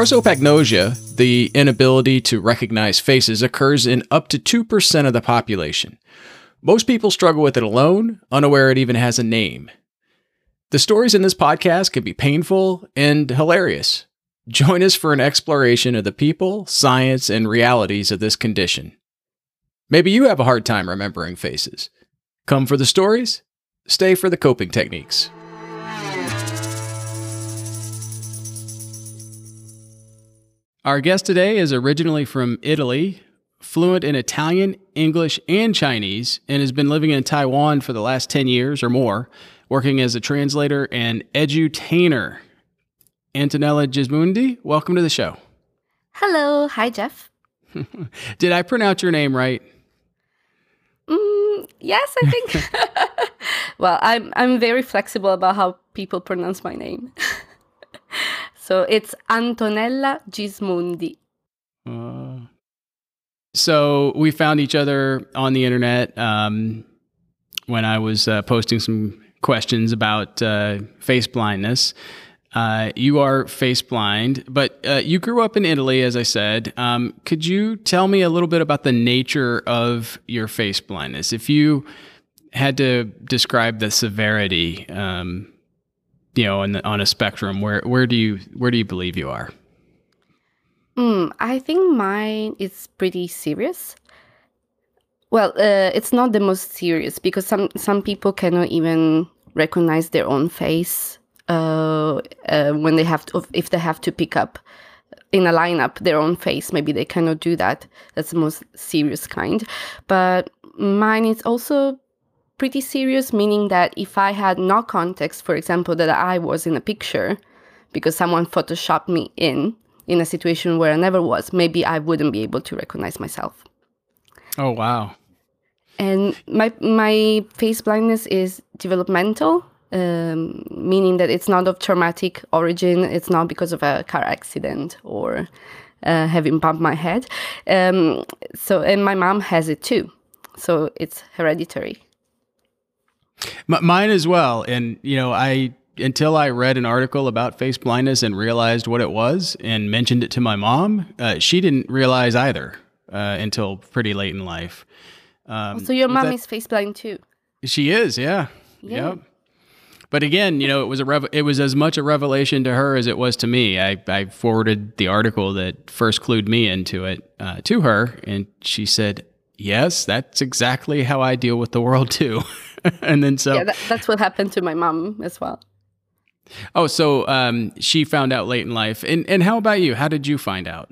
Prosopagnosia, the inability to recognize faces, occurs in up to 2% of the population. Most people struggle with it alone, unaware it even has a name. The stories in this podcast can be painful and hilarious. Join us for an exploration of the people, science, and realities of this condition. Maybe you have a hard time remembering faces. Come for the stories, stay for the coping techniques. Our guest today is originally from Italy, fluent in Italian, English, and Chinese, and has been living in Taiwan for the last 10 years or more, working as a translator and edutainer. Antonella Gismondi, welcome to the show. Hello. Hi, Jeff. Did I pronounce your name right? Yes, I think. Well, I'm very flexible about how people pronounce my name. So it's Antonella Gismondi. So we found each other on the internet when I was posting some questions about face blindness. You are face blind, but you grew up in Italy, as I said. Could you tell me a little bit about the nature of your face blindness? If you had to describe the severity, you know, on a spectrum, where do you believe you are? I think mine is pretty serious. Well, it's not the most serious because some people cannot even recognize their own face when they have to, if they have to pick up in a lineup their own face. Maybe they cannot do that. That's the most serious kind. But mine is also pretty serious, meaning that if I had no context, for example, that I was in a picture because someone photoshopped me in a situation where I never was, maybe I wouldn't be able to recognize myself. Oh, wow. And my face blindness is developmental, meaning that it's not of traumatic origin. It's not because of a car accident or having bumped my head. And my mom has it too. So it's hereditary. Mine as well. And, you know, until I read an article about face blindness and realized what it was and mentioned it to my mom, she didn't realize either until pretty late in life. So your mom is face blind too? She is, yeah. Yeah. Yep. But again, you know, it was as much a revelation to her as it was to me. I forwarded the article that first clued me into it to her, and she said, "Yes, that's exactly how I deal with the world too." And then so... Yeah, that's what happened to my mom as well. Oh, so she found out late in life. And how about you? How did you find out?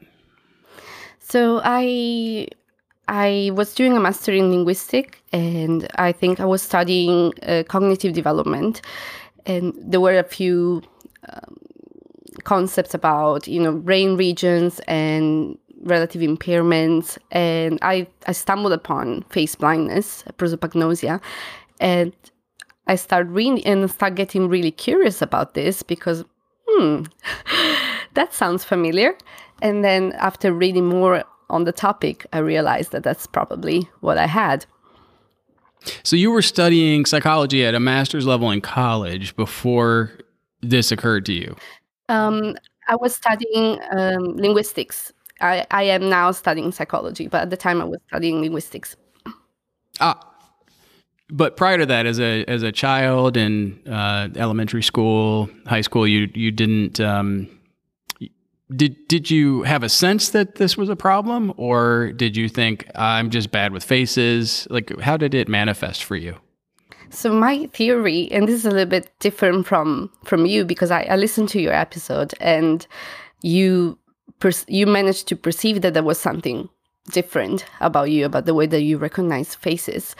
So I was doing a master in linguistics, and I think I was studying cognitive development. And there were a few concepts about, you know, brain regions and relative impairments, and I stumbled upon face blindness, prosopagnosia, and I start getting really curious about this because that sounds familiar. And then after reading more on the topic, I realized that that's probably what I had. So you were studying psychology at a master's level in college before this occurred to you? I was studying linguistics. I am now studying psychology, but at the time I was studying linguistics. Ah, but prior to that, as a child in elementary school, high school, you didn't did you have a sense that this was a problem, or did you think I'm just bad with faces? Like, how did it manifest for you? So my theory, and this is a little bit different from you because I listened to your episode and you managed to perceive that there was something different about you, about the way that you recognize faces.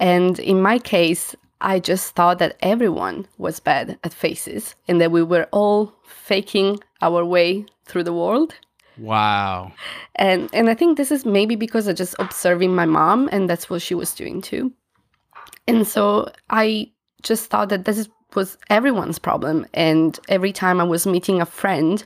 And in my case, I just thought that everyone was bad at faces and that we were all faking our way through the world. Wow. And I think this is maybe because I just observing my mom, and that's what she was doing too. And so I just thought that this was everyone's problem. And every time I was meeting a friend,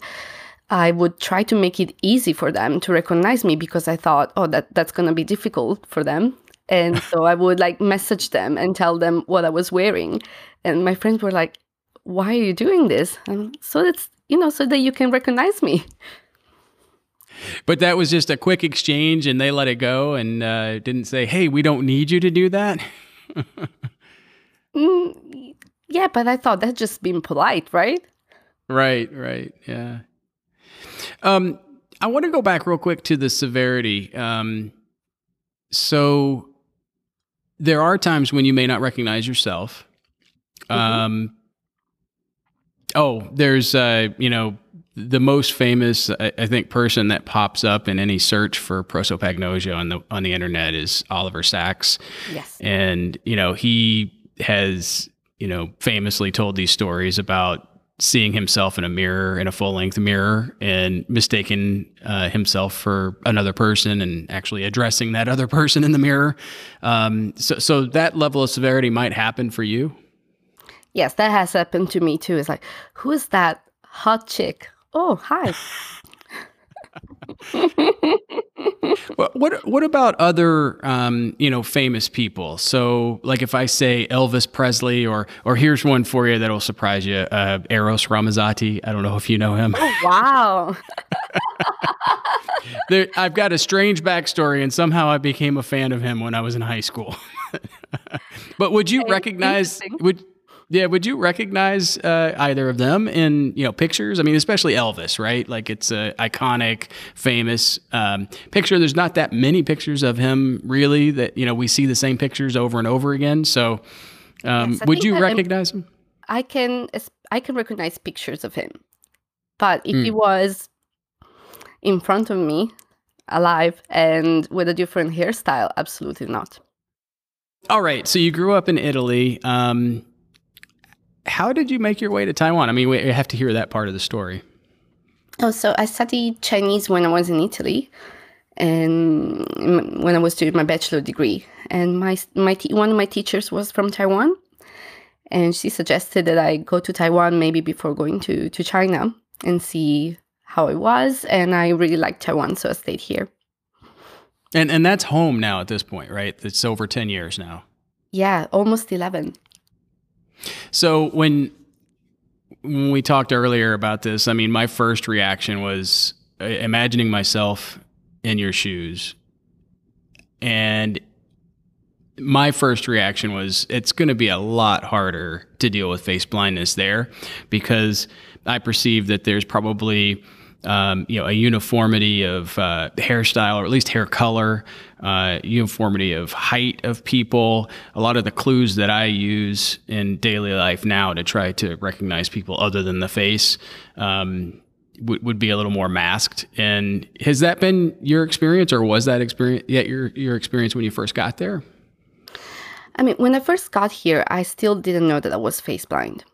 I would try to make it easy for them to recognize me because I thought, oh, that's going to be difficult for them. And so I would like message them and tell them what I was wearing. And my friends were like, why are you doing this? And so that's so that you can recognize me. But that was just a quick exchange and they let it go and didn't say, hey, we don't need you to do that. Yeah, but I thought that's just being polite, right? Right. Yeah. I want to go back real quick to the severity. So there are times when you may not recognize yourself. There's, the most famous, I think, person that pops up in any search for prosopagnosia on the internet is Oliver Sacks. Yes. And, he has, famously told these stories about seeing himself in a mirror, in a full-length mirror, and mistaking himself for another person and actually addressing that other person in the mirror. So that level of severity might happen for you? Yes, that has happened to me too. It's like, who is that hot chick? Oh, hi. Well, what about other famous people? So like if I say Elvis Presley or here's one for you that'll surprise you, Eros Ramazzotti. I don't know if you know him. Oh, wow. I've got a strange backstory and somehow I became a fan of him when I was in high school. But would you recognize either of them in pictures? I mean, especially Elvis, right? Like it's a iconic, famous picture. There's not that many pictures of him really that we see the same pictures over and over again. So, yes, would you recognize him? I can recognize pictures of him, but if he was in front of me, alive and with a different hairstyle, absolutely not. All right. So you grew up in Italy. How did you make your way to Taiwan? I mean, we have to hear that part of the story. Oh, so I studied Chinese when I was in Italy and when I was doing my bachelor degree. And one of my teachers was from Taiwan and she suggested that I go to Taiwan maybe before going to China and see how it was. And I really liked Taiwan, so I stayed here. And that's home now at this point, right? It's over 10 years now. Yeah, almost 11. So when we talked earlier about this, I mean, my first reaction was imagining myself in your shoes. And my first reaction was it's going to be a lot harder to deal with face blindness there because I perceive that there's probably a uniformity of hairstyle or at least hair color, uniformity of height of people. A lot of the clues that I use in daily life now to try to recognize people other than the face would be a little more masked. And has that been your experience or was that experience your experience when you first got there? I mean, when I first got here, I still didn't know that I was face blind.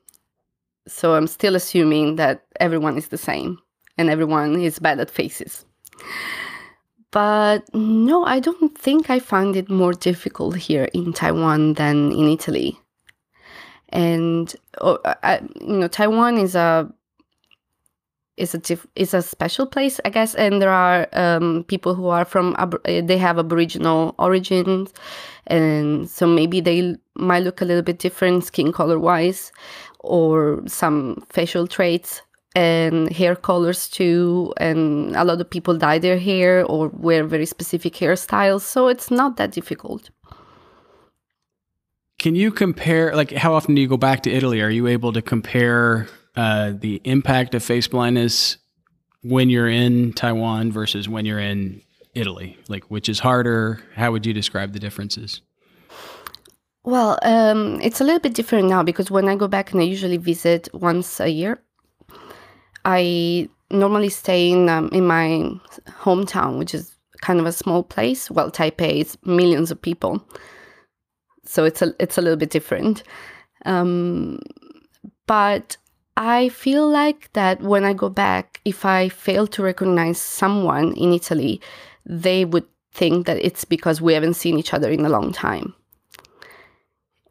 So I'm still assuming that everyone is the same. And everyone is bad at faces. But no, I don't think I find it more difficult here in Taiwan than in Italy. And Taiwan is a special place, I guess. And there are people who are they have Aboriginal origins, and so maybe they might look a little bit different skin color wise, or some facial traits. And hair colors too, and a lot of people dye their hair or wear very specific hairstyles, so it's not that difficult. Can you compare, like how often do you go back to Italy? Are you able to compare the impact of face blindness when you're in Taiwan versus when you're in Italy? Like which is harder? How would you describe the differences? Well, it's a little bit different now because when I go back and I usually visit once a year, I normally stay in my hometown, which is kind of a small place. Well, Taipei is millions of people, so it's a little bit different. But I feel like that when I go back, if I fail to recognize someone in Italy, they would think that it's because we haven't seen each other in a long time.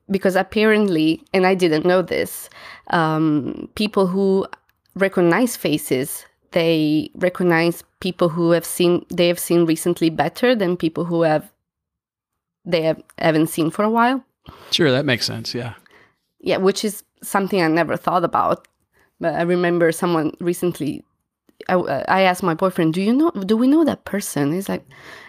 Because apparently, and I didn't know this, people who recognize faces, they recognize people who they have seen recently better than people who haven't seen for a while. Sure, that makes sense, yeah. Yeah, which is something I never thought about But I remember someone recently, I asked my boyfriend, do we know that person? He's like,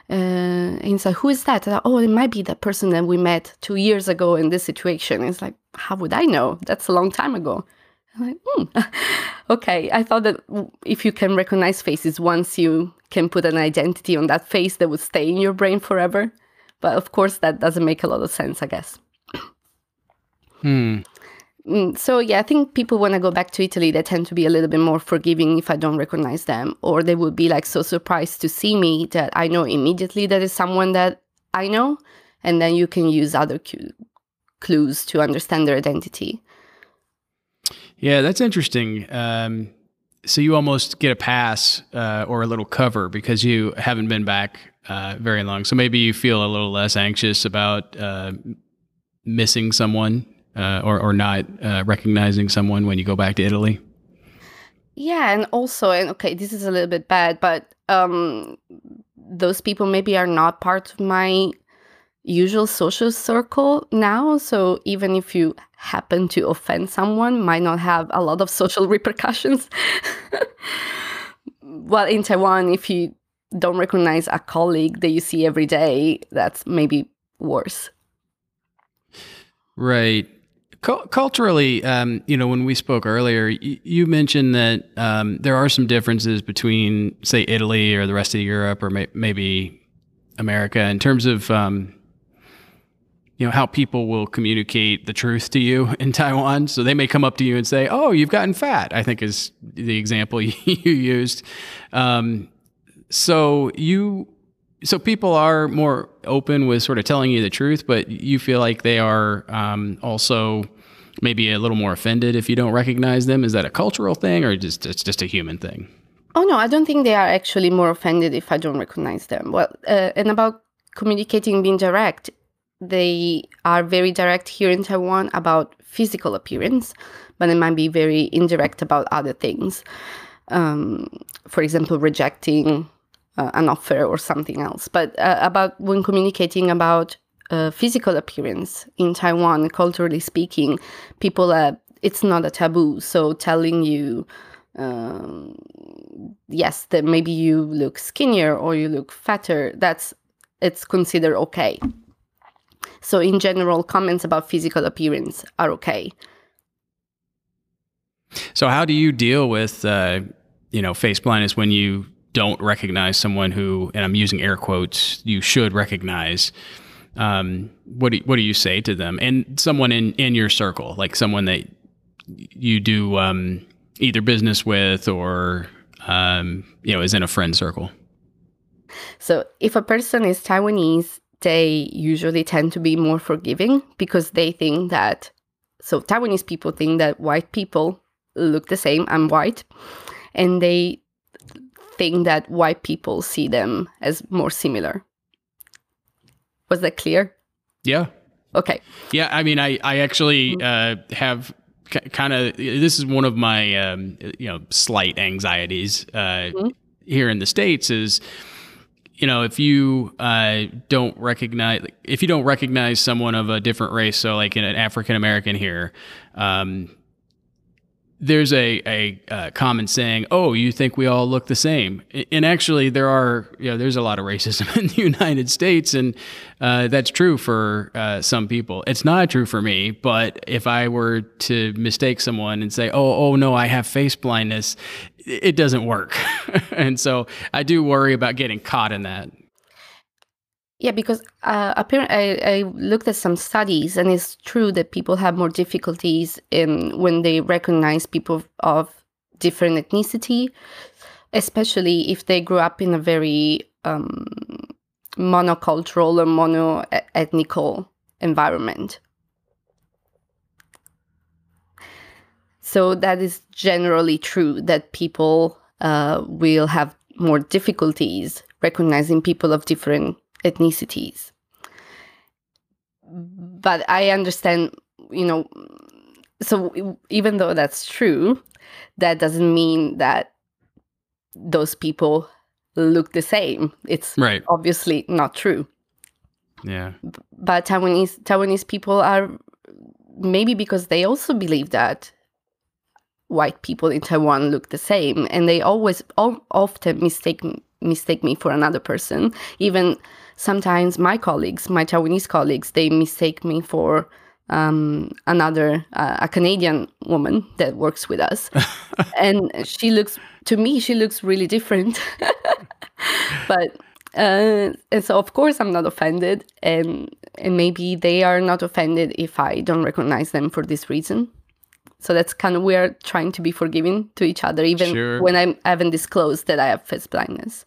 he's like, who is that? I thought, oh, it might be that person that we met 2 years ago in this situation. It's like, how would I know? That's a long time ago. I'm like, okay. I thought that if you can recognize faces, once you can put an identity on that face, that would stay in your brain forever. But of course, that doesn't make a lot of sense, I guess. So, yeah, I think people, when I go back to Italy, they tend to be a little bit more forgiving if I don't recognize them, or they would be like so surprised to see me that I know immediately that is someone that I know, and then you can use other clues to understand their identity. Yeah, that's interesting. So you almost get a pass or a little cover because you haven't been back very long. So maybe you feel a little less anxious about missing someone. Or not recognizing someone when you go back to Italy? Yeah, and also, and okay, this is a little bit bad, but those people maybe are not part of my usual social circle now. So even if you happen to offend someone, might not have a lot of social repercussions. Well, in Taiwan, if you don't recognize a colleague that you see every day, that's maybe worse. Right. Culturally, you know, when we spoke earlier, you mentioned that there are some differences between, say, Italy or the rest of Europe or maybe America in terms of, you know, how people will communicate the truth to you in Taiwan. So they may come up to you and say, oh, you've gotten fat, I think is the example you used. So people are more open with sort of telling you the truth, but you feel like they are also maybe a little more offended if you don't recognize them. Is that a cultural thing or just it's just a human thing? Oh, no, I don't think they are actually more offended if I don't recognize them. Well, and about communicating, being direct, they are very direct here in Taiwan about physical appearance, but they might be very indirect about other things. For example, rejecting an offer or something else. But about when communicating about physical appearance in Taiwan, culturally speaking, people it's not a taboo. So telling you, yes, that maybe you look skinnier or you look fatter, it's considered okay. So in general, comments about physical appearance are okay. So how do you deal with, you know, face blindness when you don't recognize someone who, and I'm using air quotes, you should recognize? What do you say to them? And someone in your circle, like someone that you do either business with or, you know, is in a friend circle. So if a person is Taiwanese, they usually tend to be more forgiving because they think that, so Taiwanese people think that white people look the same, I'm white, and they think that white people see them as more similar. Was that clear? Yeah. Okay. Yeah, I mean, I actually have kind of, this is one of my, you know, slight anxieties here in the States is, you know, if you don't recognize, someone of a different race, so like an African-American here, there's a common saying, oh, you think we all look the same. And actually there are, you know, there's a lot of racism in the United States, and that's true for some people. It's not true for me, but if I were to mistake someone and say, oh no, I have face blindness, it doesn't work. And so I do worry about getting caught in that. Yeah, because apparently I looked at some studies, and it's true that people have more difficulties in when they recognize people of different ethnicity, especially if they grew up in a very monocultural or mono-ethnical environment. So that is generally true that people will have more difficulties recognizing people of different ethnicities. But I understand, you know, so even though that's true, that doesn't mean that those people look the same. It's right. Obviously not true. Yeah. But Taiwanese people are, maybe because they also believe that white people in Taiwan look the same, and they always often mistake me for another person. Even sometimes my colleagues, my Taiwanese colleagues, they mistake me for a Canadian woman that works with us. And she looks, to me, she looks really different. But, and so of course I'm not offended, and maybe they are not offended if I don't recognize them for this reason. So that's kind of, we're trying to be forgiving to each other, even when I haven't disclosed that I have face blindness.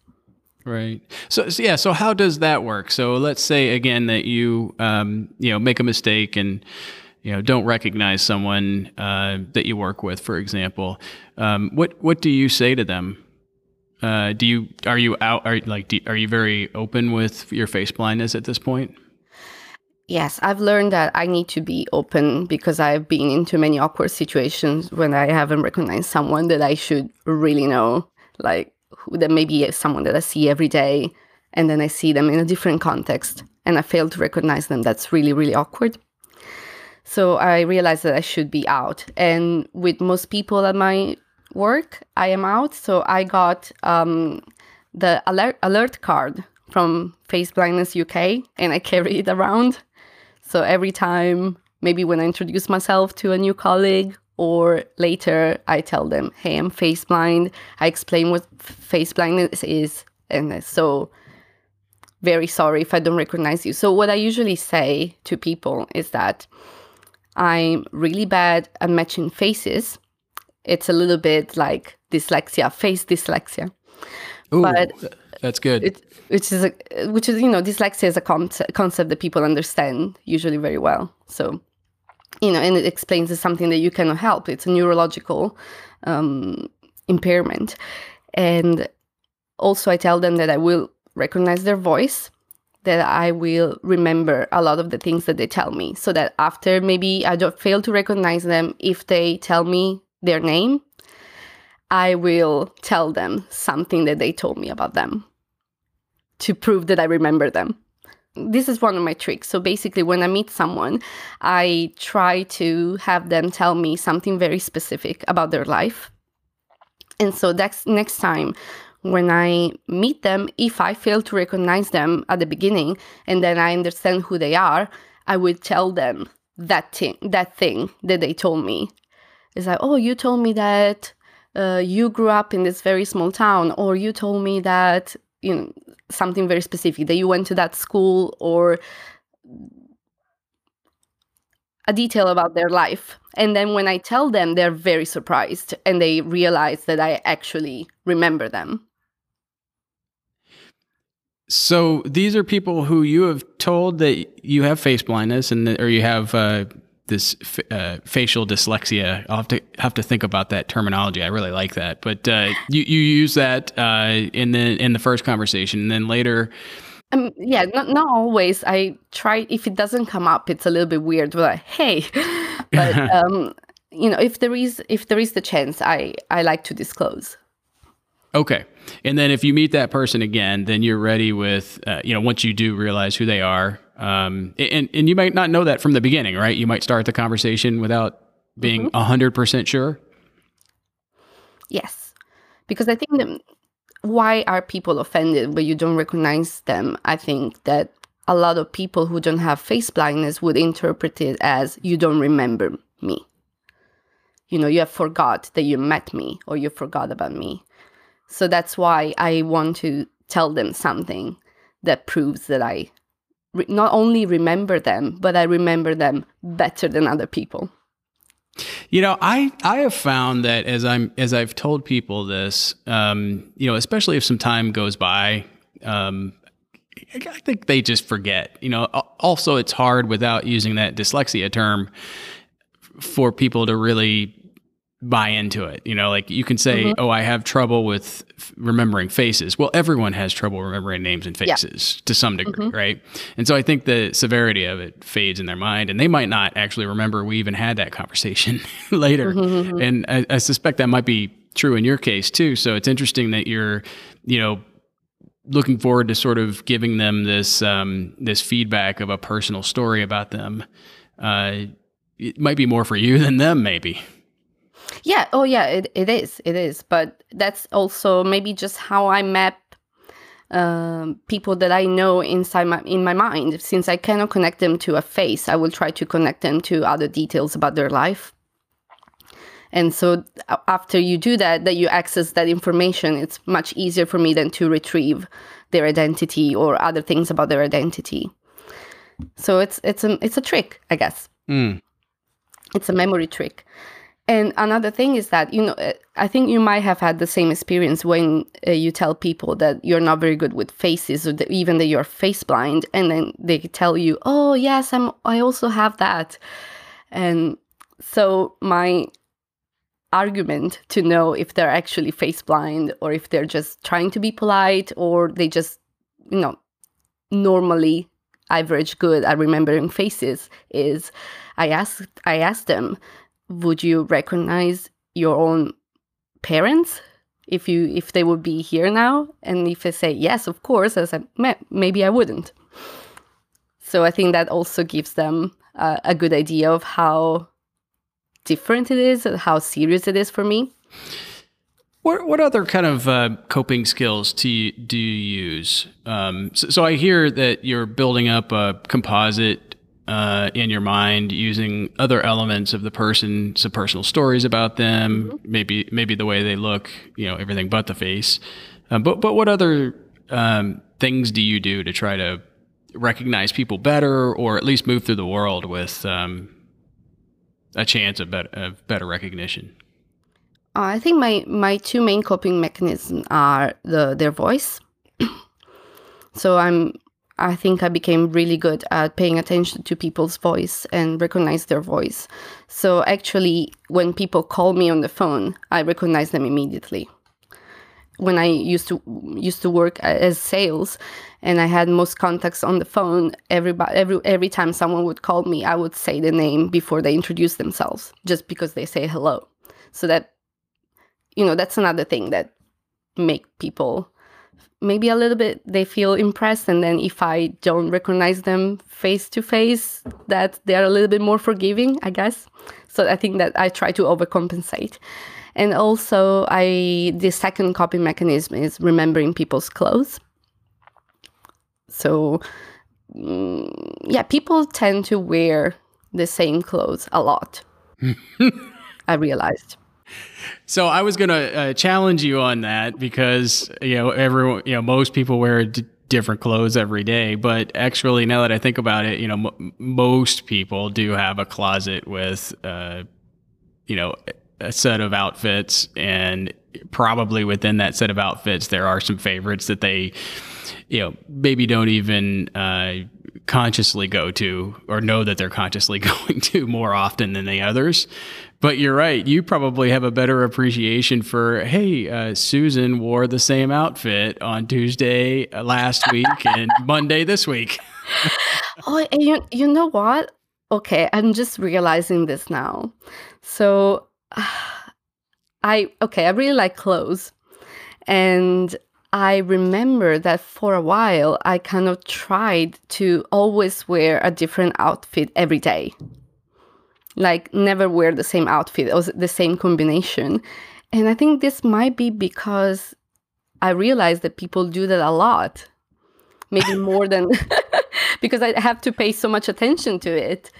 Right. So yeah. So how does that work? So let's say again that you, make a mistake and, don't recognize someone that you work with, for example. What do you say to them? Are you very open with your face blindness at this point? Yes, I've learned that I need to be open because I've been into many awkward situations when I haven't recognized someone that I should really know, like, that maybe someone that I see every day, and then I see them in a different context and I fail to recognize them. That's really, really awkward. So I realized that I should be out. And with most people at my work, I am out. So I got the alert card from Face Blindness UK, and I carry it around. So every time, maybe when I introduce myself to a new colleague, or later, I tell them, hey, I'm face blind. I explain what face blindness is. And so, very sorry if I don't recognize you. So what I usually say to people is that I'm really bad at matching faces. It's a little bit like dyslexia, face dyslexia. Ooh, but that's good. Which is dyslexia is a concept that people understand usually very well. So, and it explains it's something that you cannot help. It's a neurological impairment. And also I tell them that I will recognize their voice, that I will remember a lot of the things that they tell me, so that after maybe I don't fail to recognize them, if they tell me their name, I will tell them something that they told me about them to prove that I remember them. This is one of my tricks. So basically, when I meet someone, I try to have them tell me something very specific about their life. And so that's next time when I meet them, if I fail to recognize them at the beginning and then I understand who they are, I would tell them that thing that they told me. It's like, oh, you told me that you grew up in this very small town, or you told me that, something very specific, that you went to that school, or a detail about their life. And then when I tell them, they're very surprised and they realize that I actually remember them. So these are people who you have told that you have face blindness or you have facial dyslexia. I'll have to think about that terminology. I really like that. But you use that in the first conversation, and then later. Not always. I try, if it doesn't come up, it's a little bit weird. But like, hey, but if there is the chance, I like to disclose. Okay. And then if you meet that person again, then you're ready with, once you do realize who they are, and you might not know that from the beginning, right? You might start the conversation without being 100% sure. Yes. Because I think that why are people offended when you don't recognize them? I think that a lot of people who don't have face blindness would interpret it as, you don't remember me. You have forgot that you met me, or you forgot about me. So that's why I want to tell them something that proves that I not only remember them, but I remember them better than other people. I have found that as I've told people this, especially if some time goes by, I think they just forget. Also it's hard without using that dyslexia term for people to really buy into it. Like you can say, oh, I have trouble with remembering faces. Well, everyone has trouble remembering names and faces to some degree, right? And so I think the severity of it fades in their mind, and they might not actually remember we even had that conversation later. And I suspect that might be true in your case too. So it's interesting that you're, looking forward to sort of giving them this, this feedback of a personal story about them. It might be more for you than them, maybe. Yeah. Oh, yeah. It is. It is. But that's also maybe just how I map people that I know in my mind. Since I cannot connect them to a face, I will try to connect them to other details about their life. And so after you do that you access that information, it's much easier for me than to retrieve their identity or other things about their identity. So it's a trick, I guess. Mm. It's a memory trick. And another thing is that, you know, I think you might have had the same experience when you tell people that you're not very good with faces, or that even that you're face blind, and then they tell you, oh, yes, I also have that. And so my argument to know if they're actually face blind or if they're just trying to be polite, or they just, you know, normally average good at remembering faces, is I asked them, would you recognize your own parents if they would be here now? And if they say yes, of course, I said, maybe I wouldn't. So I think that also gives them a good idea of how different it is and how serious it is for me. What other kind of coping skills do you use? So I hear that you're building up a composite in your mind using other elements of the person, some personal stories about them, mm-hmm. maybe the way they look, you know, everything but the face. But what other things do you do to try to recognize people better, or at least move through the world with a chance of better recognition? I think my two main coping mechanisms are their voice. So I think I became really good at paying attention to people's voice and recognize their voice. So actually, when people call me on the phone, I recognize them immediately. When I used to work as sales, and I had most contacts on the phone, every time someone would call me, I would say the name before they introduce themselves, just because they say hello. So that, you know, that's another thing that make people maybe a little bit, they feel impressed. And then if I don't recognize them face to face, that they are a little bit more forgiving, I guess. So I think that I try to overcompensate. And also, the second coping mechanism is remembering people's clothes. So, yeah, people tend to wear the same clothes a lot, I realized. So I was going to challenge you on that, because, you know, most people wear different clothes every day. But actually, now that I think about it, you know, most people do have a closet with, you know, a set of outfits, and probably within that set of outfits, there are some favorites that they, you know, maybe don't even consciously go to, or know that they're consciously going to more often than the others. But you're right. You probably have a better appreciation for, hey, Susan wore the same outfit on Tuesday last week and Monday this week. Oh, and you know what? Okay, I'm just realizing this now. So I really like clothes. And I remember that for a while, I kind of tried to always wear a different outfit every day. Like, never wear the same outfit or the same combination. And I think this might be because I realized that people do that a lot. Maybe more than, because I have to pay so much attention to it.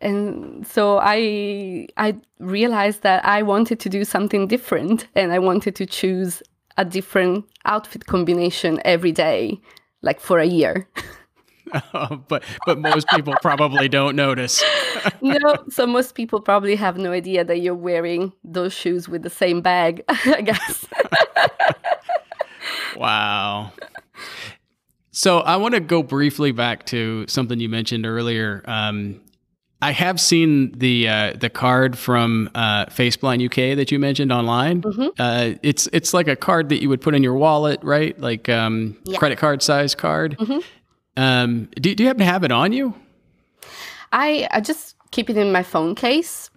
And so I realized that I wanted to do something different, and I wanted to choose a different outfit combination every day, like for a year. But most people probably don't notice. No, so most people probably have no idea that you're wearing those shoes with the same bag, I guess. Wow. So I want to go briefly back to something you mentioned earlier. I have seen the card from Face Blind UK that you mentioned online. Mm-hmm. It's like a card that you would put in your wallet, right? Like credit card size card. Mm-hmm. Do you happen to have it on you? I just keep it in my phone case.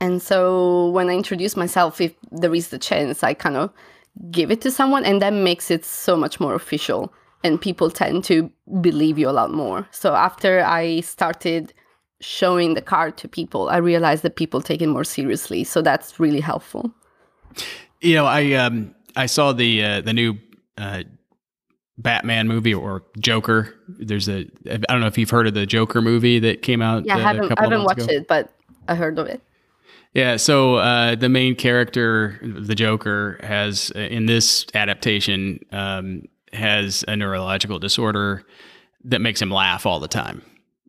And so when I introduce myself, if there is the chance, I kind of give it to someone, and that makes it so much more official. And people tend to believe you a lot more. So after I started showing the card to people, I realized that people take it more seriously. So that's really helpful. You know, I saw the new Batman movie or Joker. There's a, I don't know if you've heard of the Joker movie that came out. Yeah, I haven't watched it, but I heard of it. Yeah, so the main character, the Joker, has in this adaptation has a neurological disorder that makes him laugh all the time.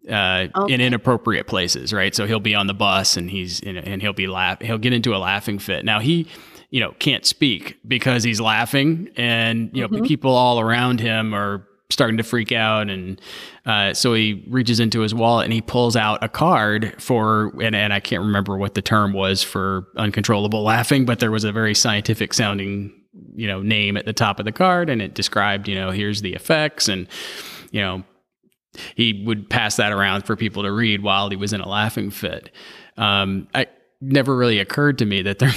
In inappropriate places, right? So he'll be on the bus and he'll get into a laughing fit. Now he, you know, can't speak because he's laughing, and you know, people all around him are starting to freak out, and so he reaches into his wallet and he pulls out a card for, and I can't remember what the term was for uncontrollable laughing, but there was a very scientific sounding, you know, name at the top of the card, and it described, you know, here's the effects, and you know, he would pass that around for people to read while he was in a laughing fit. I never really occurred to me that there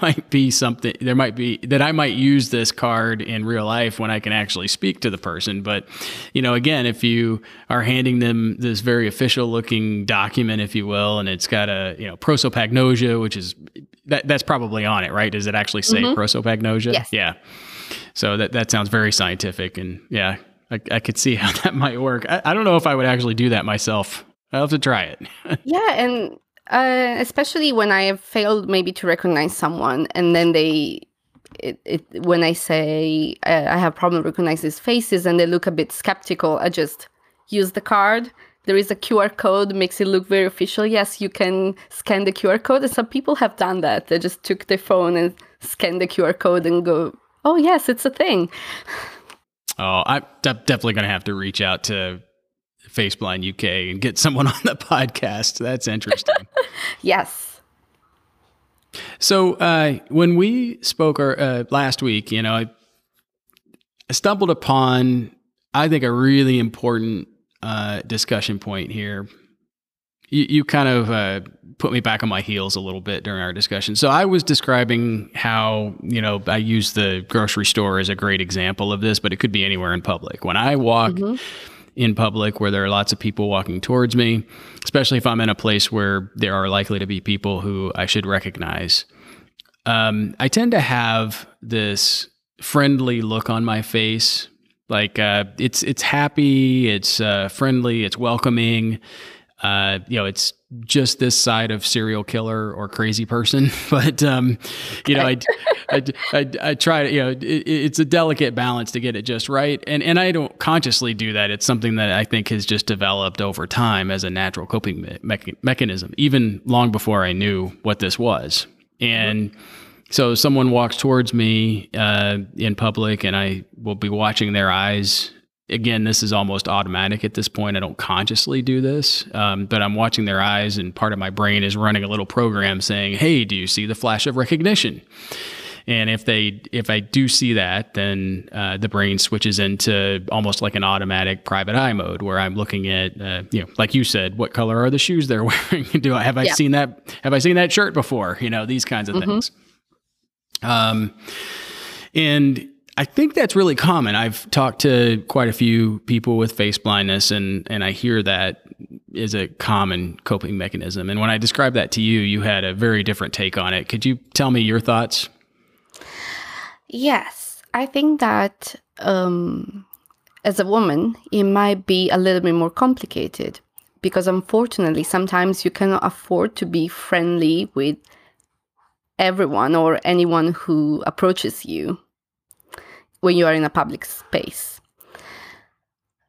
might be something, that I might use this card in real life when I can actually speak to the person. But, you know, again, if you are handing them this very official looking document, if you will, and it's got a, you know, prosopagnosia, which is, that's probably on it, right? Does it actually say prosopagnosia? Yes. Yeah. So that sounds very scientific, and yeah. I could see how that might work. I don't know if I would actually do that myself. I'll have to try it. Yeah, and especially when I have failed maybe to recognize someone, and then when I say I have problem recognizing faces and they look a bit skeptical, I just use the card. There is a QR code, makes it look very official. Yes, you can scan the QR code. And some people have done that. They just took their phone and scanned the QR code and go, oh, yes, it's a thing. Oh, I'm definitely going to have to reach out to Face Blind UK and get someone on the podcast. That's interesting. Yes. So when we spoke last week, you know, I stumbled upon, I think, a really important discussion point here. You kind of put me back on my heels a little bit during our discussion. So I was describing how, you know, I use the grocery store as a great example of this, but it could be anywhere in public. When I walk in public where there are lots of people walking towards me, especially if I'm in a place where there are likely to be people who I should recognize, I tend to have this friendly look on my face. Like it's happy, it's friendly, it's welcoming. You know, it's just this side of serial killer or crazy person, but, you know, I try to, you know, it's a delicate balance to get it just right. And I don't consciously do that. It's something that I think has just developed over time as a natural coping mechanism, even long before I knew what this was. And so someone walks towards me, in public, and I will be watching their eyes. Again, this is almost automatic at this point. I don't consciously do this, but I'm watching their eyes, and part of my brain is running a little program saying, hey, do you see the flash of recognition? And if I do see that, then the brain switches into almost like an automatic private eye mode, where I'm looking at, you know, like you said, what color are the shoes they're wearing? Have I seen that? Have I seen that shirt before? You know, these kinds of things. And I think that's really common. I've talked to quite a few people with face blindness, and I hear that is a common coping mechanism. And when I described that to you, you had a very different take on it. Could you tell me your thoughts? Yes. I think that as a woman, it might be a little bit more complicated, because unfortunately, sometimes you cannot afford to be friendly with everyone or anyone who approaches you when you are in a public space.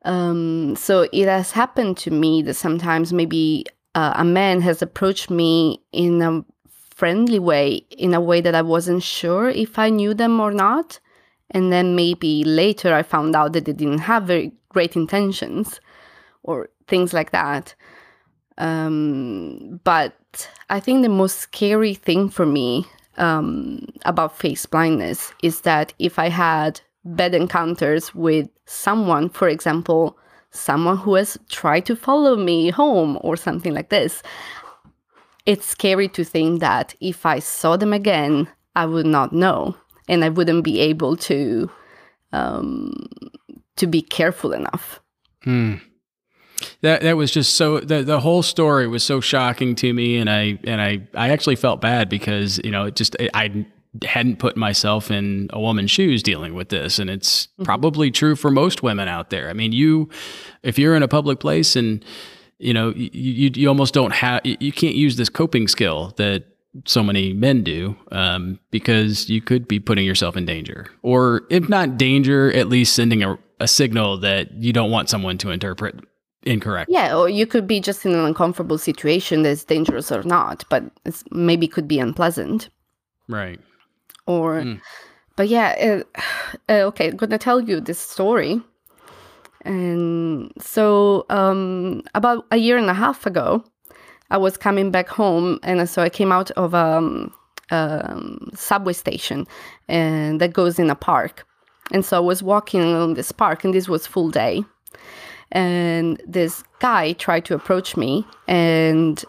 So it has happened to me that sometimes maybe a man has approached me in a friendly way, in a way that I wasn't sure if I knew them or not. And then maybe later I found out that they didn't have very great intentions or things like that. But I think the most scary thing for me about face blindness is that if I had bad encounters with someone, for example, someone who has tried to follow me home or something like this, it's scary to think that if I saw them again, I would not know, and I wouldn't be able to be careful enough. that was just so, the whole story was so shocking to me. And I actually felt bad because, you know, it just, I hadn't put myself in a woman's shoes dealing with this. And it's probably true for most women out there. I mean, if you're in a public place and, you know, you almost don't have, you can't use this coping skill that so many men do, because you could be putting yourself in danger, or if not danger, at least sending a signal that you don't want someone to interpret incorrectly. Yeah. Or you could be just in an uncomfortable situation that's dangerous or not, but it's maybe could be unpleasant. Right. Or, but yeah, okay. I'm going to tell you this story. And so, about a year and a half ago, I was coming back home, and so I came out of a subway station, and that goes in a park. And so I was walking along this park, and this was full day. And this guy tried to approach me, and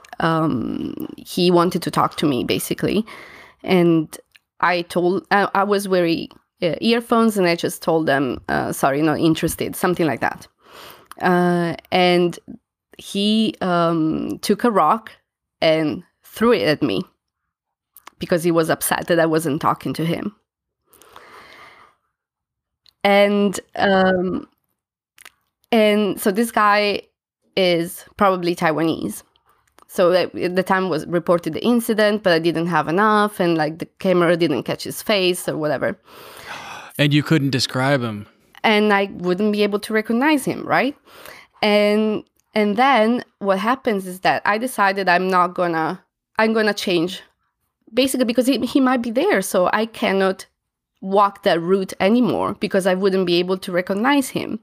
he wanted to talk to me, basically. And I was wearing earphones, and I just told them, sorry, not interested, something like that. And he took a rock and threw it at me because he was upset that I wasn't talking to him. And so this guy is probably Taiwanese. So at the time was reported the incident, but I didn't have enough, and like the camera didn't catch his face or whatever. And you couldn't describe him. And I wouldn't be able to recognize him, right? And then what happens is that I decided I'm going to change, basically, because he might be there. So I cannot walk that route anymore because I wouldn't be able to recognize him.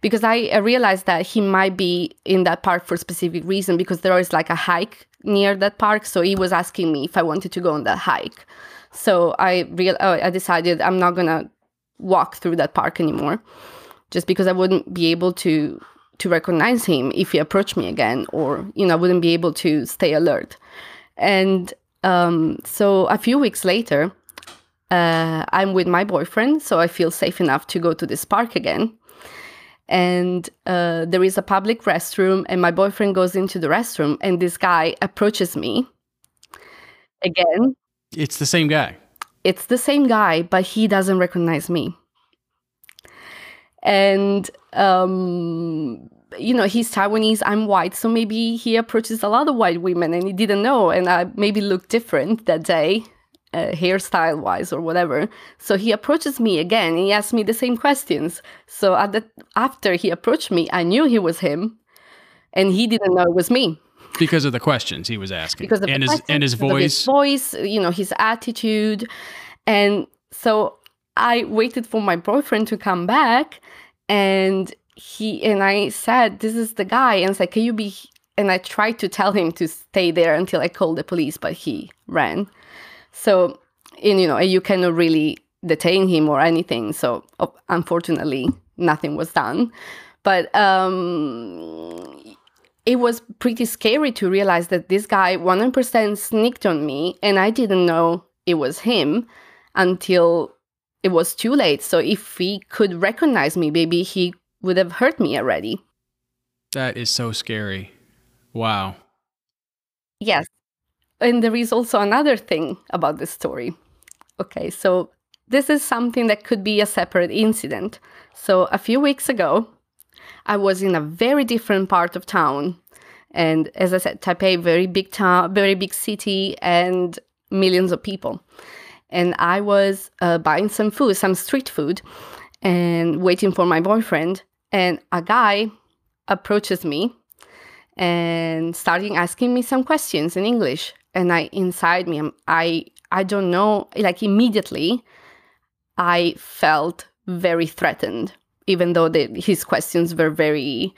Because I realized that he might be in that park for a specific reason, because there is like a hike near that park. So he was asking me if I wanted to go on that hike. So I decided I'm not going to walk through that park anymore, just because I wouldn't be able to recognize him if he approached me again, or, you know, I wouldn't be able to stay alert. And so a few weeks later, I'm with my boyfriend, so I feel safe enough to go to this park again. And there is a public restroom, and my boyfriend goes into the restroom, and this guy approaches me again. It's the same guy. It's the same guy, but he doesn't recognize me. And, you know, he's Taiwanese, I'm white, so maybe he approaches a lot of white women, and he didn't know, and I maybe looked different that day, hairstyle-wise or whatever. So he approaches me again, and he asks me the same questions. So after he approached me, I knew he was him, and he didn't know it was me. Because of the questions he was asking. Because of his voice, you know, his attitude. And so I waited for my boyfriend to come back, and I said, "This is the guy." And I said, "Can you be?" And I tried to tell him to stay there until I called the police, but he ran. So, and, you know, you cannot really detain him or anything. So, unfortunately, nothing was done. But it was pretty scary to realize that this guy 100% sneaked on me, and I didn't know it was him until it was too late. So if he could recognize me, maybe he would have hurt me already. That is so scary. Wow. Yes. And there is also another thing about this story. Okay, so this is something that could be a separate incident. So a few weeks ago, I was in a very different part of town. And as I said, Taipei, very big town, very big city, and millions of people. And I was buying some food, some street food, and waiting for my boyfriend. And a guy approaches me and starting asking me some questions in English. And I don't know, like immediately, I felt very threatened, even though his questions were very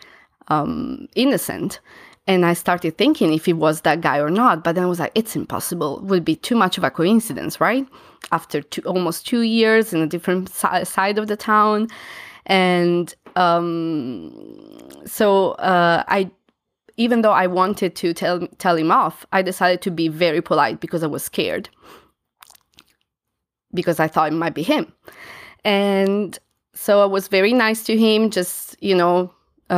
innocent. And I started thinking if it was that guy or not. But then I was like, it's impossible. It would be too much of a coincidence, right? After almost 2 years in a different side of the town. And so even though I wanted to tell him off, I decided to be very polite because I was scared. Because I thought it might be him. And so I was very nice to him, just, you know, Be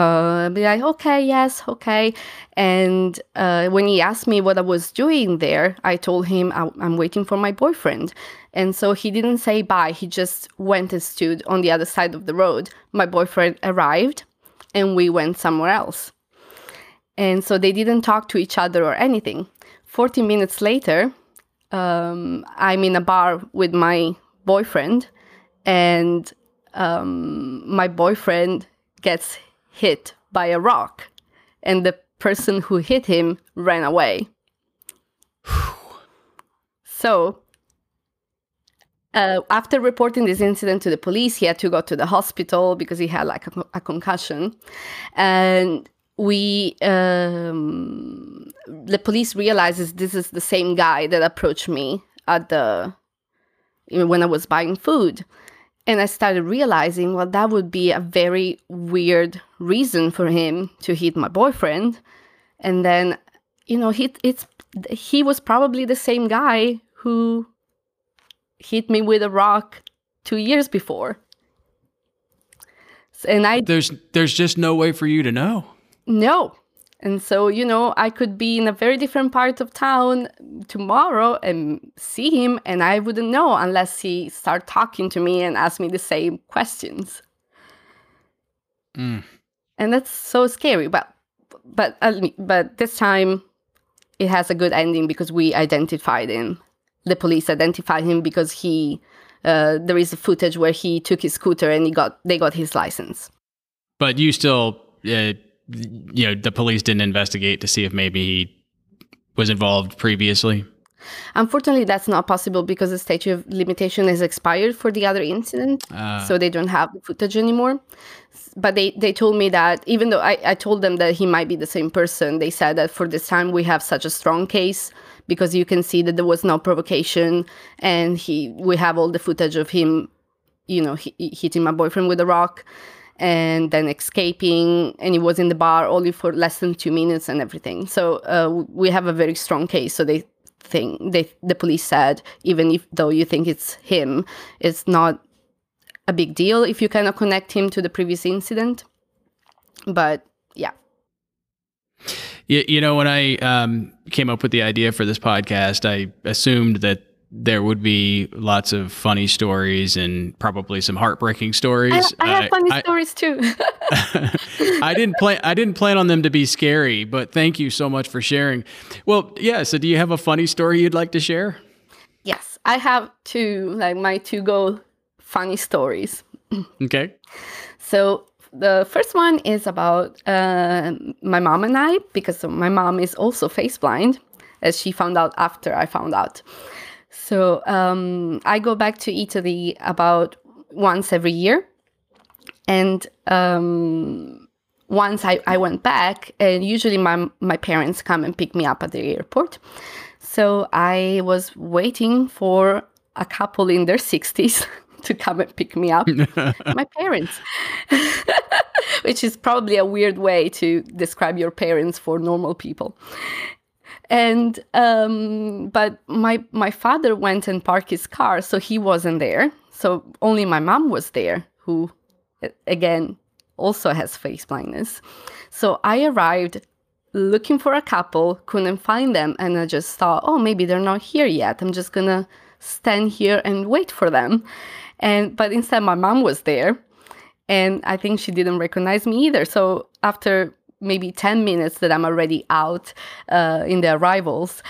like, okay, yes, okay. And when he asked me what I was doing there, I told him I'm waiting for my boyfriend. And so he didn't say bye. He just went and stood on the other side of the road. My boyfriend arrived and we went somewhere else. And so they didn't talk to each other or anything. 40 minutes later, I'm in a bar with my boyfriend, and my boyfriend gets hit by a rock, and the person who hit him ran away. So after reporting this incident to the police, he had to go to the hospital because he had like a concussion, and the police realizes this is the same guy that approached me at the when I was buying food. And I started realizing, well, that would be a very weird reason for him to hit my boyfriend. And then, you know, he was probably the same guy who hit me with a rock 2 years before. And there's just no way for you to know. No. And so, you know, I could be in a very different part of town tomorrow and see him, and I wouldn't know unless he started talking to me and asked me the same questions. Mm. And that's so scary. But this time it has a good ending because we identified him. The police identified him because he there is a footage where he took his scooter and they got his license. But you still... you know, the police didn't investigate to see if maybe he was involved previously? Unfortunately, that's not possible because the statute of limitation has expired for the other incident. So they don't have the footage anymore. But they told me that, even though I told them that he might be the same person, they said that for this time we have such a strong case because you can see that there was no provocation, and we have all the footage of him, you know, hitting my boyfriend with a rock, and then escaping, and he was in the bar only for less than 2 minutes and everything. So we have a very strong case. So the police said, even though you think it's him, it's not a big deal if you cannot connect him to the previous incident. But yeah. You know, when I came up with the idea for this podcast, I assumed that there would be lots of funny stories and probably some heartbreaking stories. I have funny stories too. I didn't plan on them to be scary, but thank you so much for sharing. Well, yeah. So do you have a funny story you'd like to share? Yes, I have my two funny stories. Okay. So the first one is about my mom and I, because my mom is also face blind, as she found out after I found out. So I go back to Italy about once every year. And once I went back, and usually my parents come and pick me up at the airport. So I was waiting for a couple in their 60s to come and pick me up, my parents, which is probably a weird way to describe your parents for normal people. And but my father went and parked his car, so he wasn't there. So only my mom was there, who, again, also has face blindness. So I arrived looking for a couple, couldn't find them, and I just thought, oh, maybe they're not here yet. I'm just gonna stand here and wait for them. But instead, my mom was there, and I think she didn't recognize me either. So after maybe 10 minutes that I'm already out in the arrivals,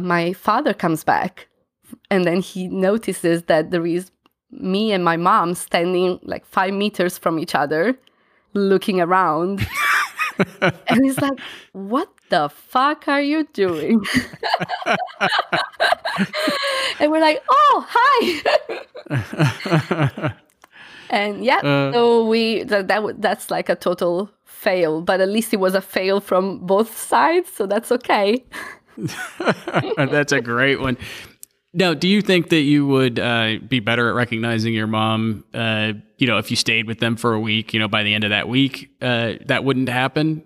my father comes back, and then he notices that there is me and my mom standing like 5 meters from each other, looking around. And he's like, what the fuck are you doing? And we're like, oh, hi. And yeah, so that's like a total fail, but at least it was a fail from both sides, so that's okay. That's a great one. Now, do you think that you would be better at recognizing your mom, you know, if you stayed with them for a week? You know, by the end of that week, that wouldn't happen?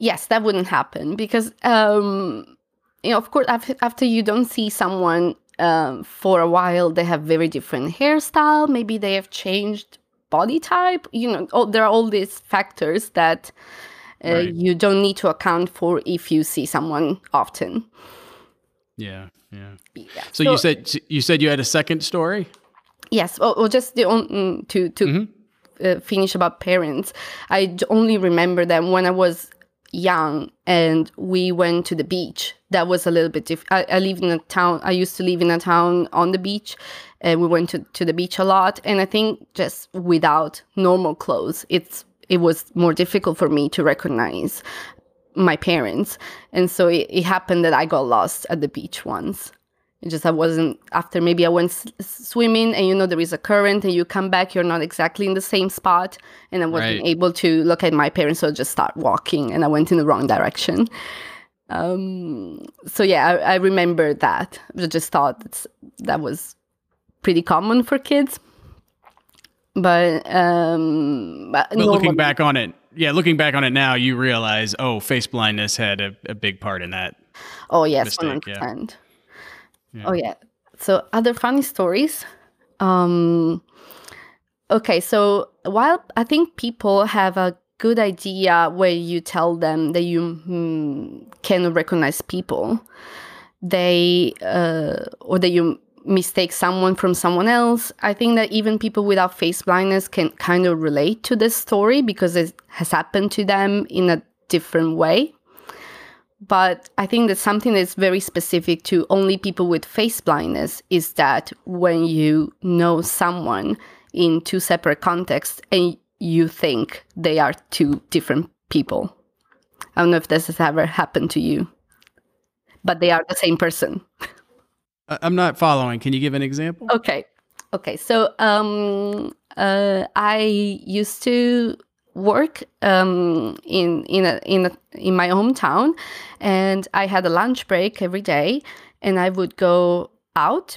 Yes, that wouldn't happen because, you know, of course, after you don't see someone for a while, they have very different hairstyle. Maybe they have changed body type, you know, there are all these factors that you don't need to account for if you see someone often. Yeah. So you said you had a second story? Yes, or just to mm-hmm. Finish about parents. I only remember that when I was young and we went to the beach. That was a little bit different. I lived in a town. I used to live in a town on the beach, and we went to the beach a lot. And I think just without normal clothes, it was more difficult for me to recognize my parents. And so it happened that I got lost at the beach once. I wasn't, after maybe I went swimming and, you know, there is a current and you come back, you're not exactly in the same spot. And I wasn't able to look at my parents, so I just start walking and I went in the wrong direction. I remember that. I just thought that was pretty common for kids. But looking back on it now, you realize, face blindness had a big part in that. Oh, yes, mistake, 100%. Yeah. Yeah. Oh, yeah. So other funny stories. So while I think people have a good idea where you tell them that you can recognize people, they or that you mistake someone from someone else, I think that even people without face blindness can kind of relate to this story because it has happened to them in a different way. But I think that something that's very specific to only people with face blindness is that when you know someone in two separate contexts and you think they are two different people. I don't know if this has ever happened to you, but they are the same person. I'm not following. Can you give an example? Okay. So I used to work in my hometown, and I had a lunch break every day, and I would go out.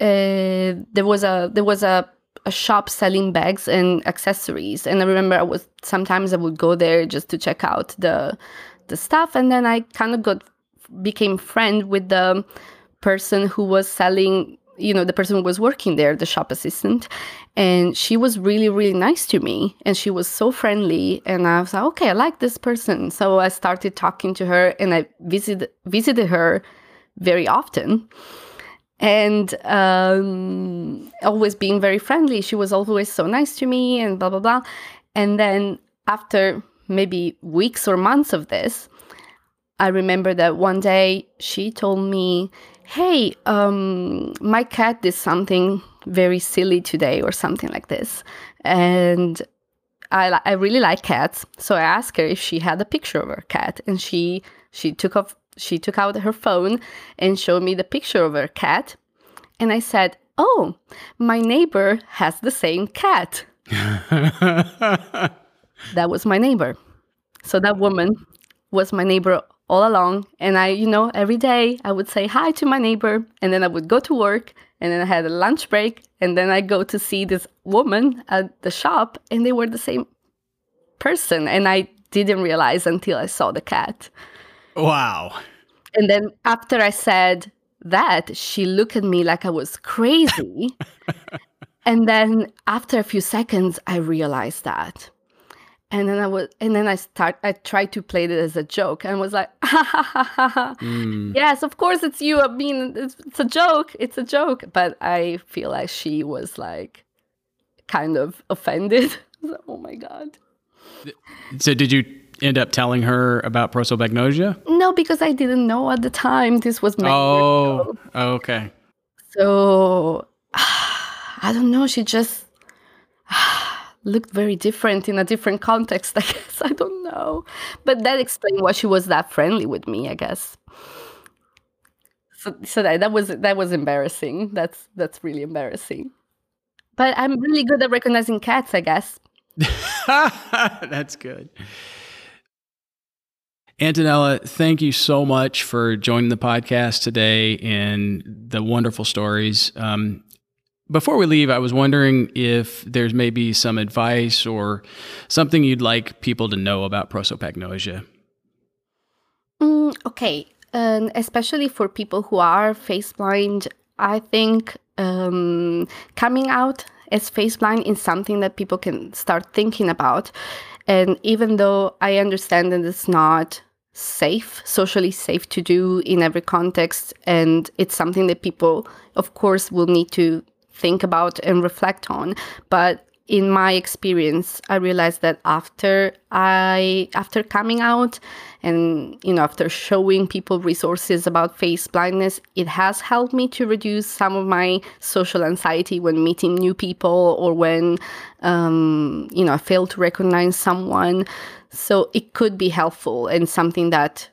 There was a shop selling bags and accessories, and I remember sometimes I would go there just to check out the stuff, and then I kind of became friend with the person who was selling. You know, the person who was working there, the shop assistant, and she was really, really nice to me. And she was so friendly. And I was like, okay, I like this person. So I started talking to her, and I visited her very often. And always being very friendly. She was always so nice to me and blah, blah, blah. And then after maybe weeks or months of this, I remember that one day she told me, hey, my cat did something very silly today or something like this. And I really like cats. So I asked her if she had a picture of her cat. And she took out her phone and showed me the picture of her cat. And I said, oh, my neighbor has the same cat. That was my neighbor. So that woman was my neighbor all along, and I, you know, every day I would say hi to my neighbor, and then I would go to work, and then I had a lunch break, and then I go to see this woman at the shop, and they were the same person, and I didn't realize until I saw the cat. Wow. And then after I said that, she looked at me like I was crazy, and then after a few seconds, I realized that. And then I tried to play it as a joke and was like, ha, ha, ha, ha, ha. Yes, of course it's you. I mean, it's a joke. But I feel like she was like kind of offended. Like, oh my God. So did you end up telling her about prosopagnosia? No, because I didn't know at the time. This was my okay. So I don't know. She just looked very different in a different context, I guess. I don't know. But that explained why she was that friendly with me, I guess. So that was embarrassing. That's really embarrassing. But I'm really good at recognizing cats, I guess. That's good. Antonella, thank you so much for joining the podcast today and the wonderful stories. Before we leave, I was wondering if there's maybe some advice or something you'd like people to know about prosopagnosia. Especially for people who are face blind, I think coming out as face blind is something that people can start thinking about. And even though I understand that it's not safe, socially safe to do in every context, and it's something that people, of course, will need to think about and reflect on. But in my experience, I realized that after coming out and, you know, after showing people resources about face blindness, it has helped me to reduce some of my social anxiety when meeting new people or when, you know, I fail to recognize someone. So it could be helpful and something that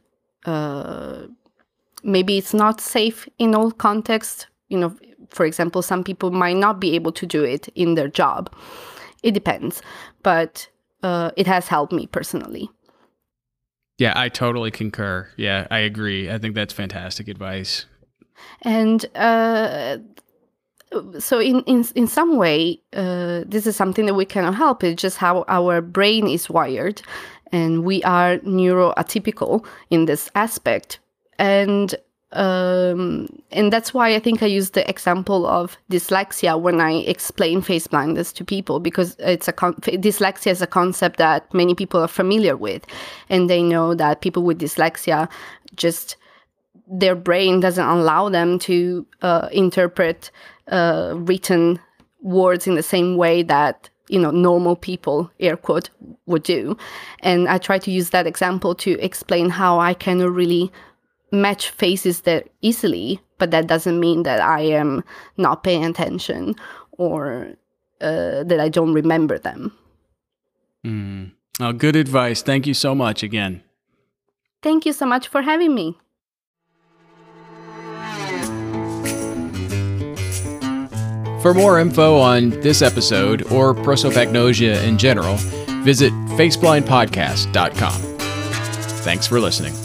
maybe it's not safe in all contexts, you know. For example, some people might not be able to do it in their job. It depends, but it has helped me personally. Yeah, I totally concur. Yeah, I agree. I think that's fantastic advice. And so in some way, this is something that we cannot help. It's just how our brain is wired, and we are neuroatypical in this aspect. And that's why I think I use the example of dyslexia when I explain face blindness to people, because it's dyslexia is a concept that many people are familiar with, and they know that people with dyslexia, just their brain doesn't allow them to interpret written words in the same way that, you know, normal people, air quote, would do. And I try to use that example to explain how I cannot really match faces that easily, but that doesn't mean that I am not paying attention or that I don't remember them. Mm. Oh, good advice. Thank you so much again. Thank you so much for having me. For more info on this episode or prosopagnosia in general, visit faceblindpodcast.com. Thanks for listening.